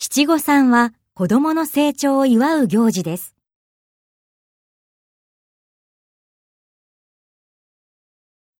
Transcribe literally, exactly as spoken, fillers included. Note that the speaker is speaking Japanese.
七五三は子供の成長を祝う行事です。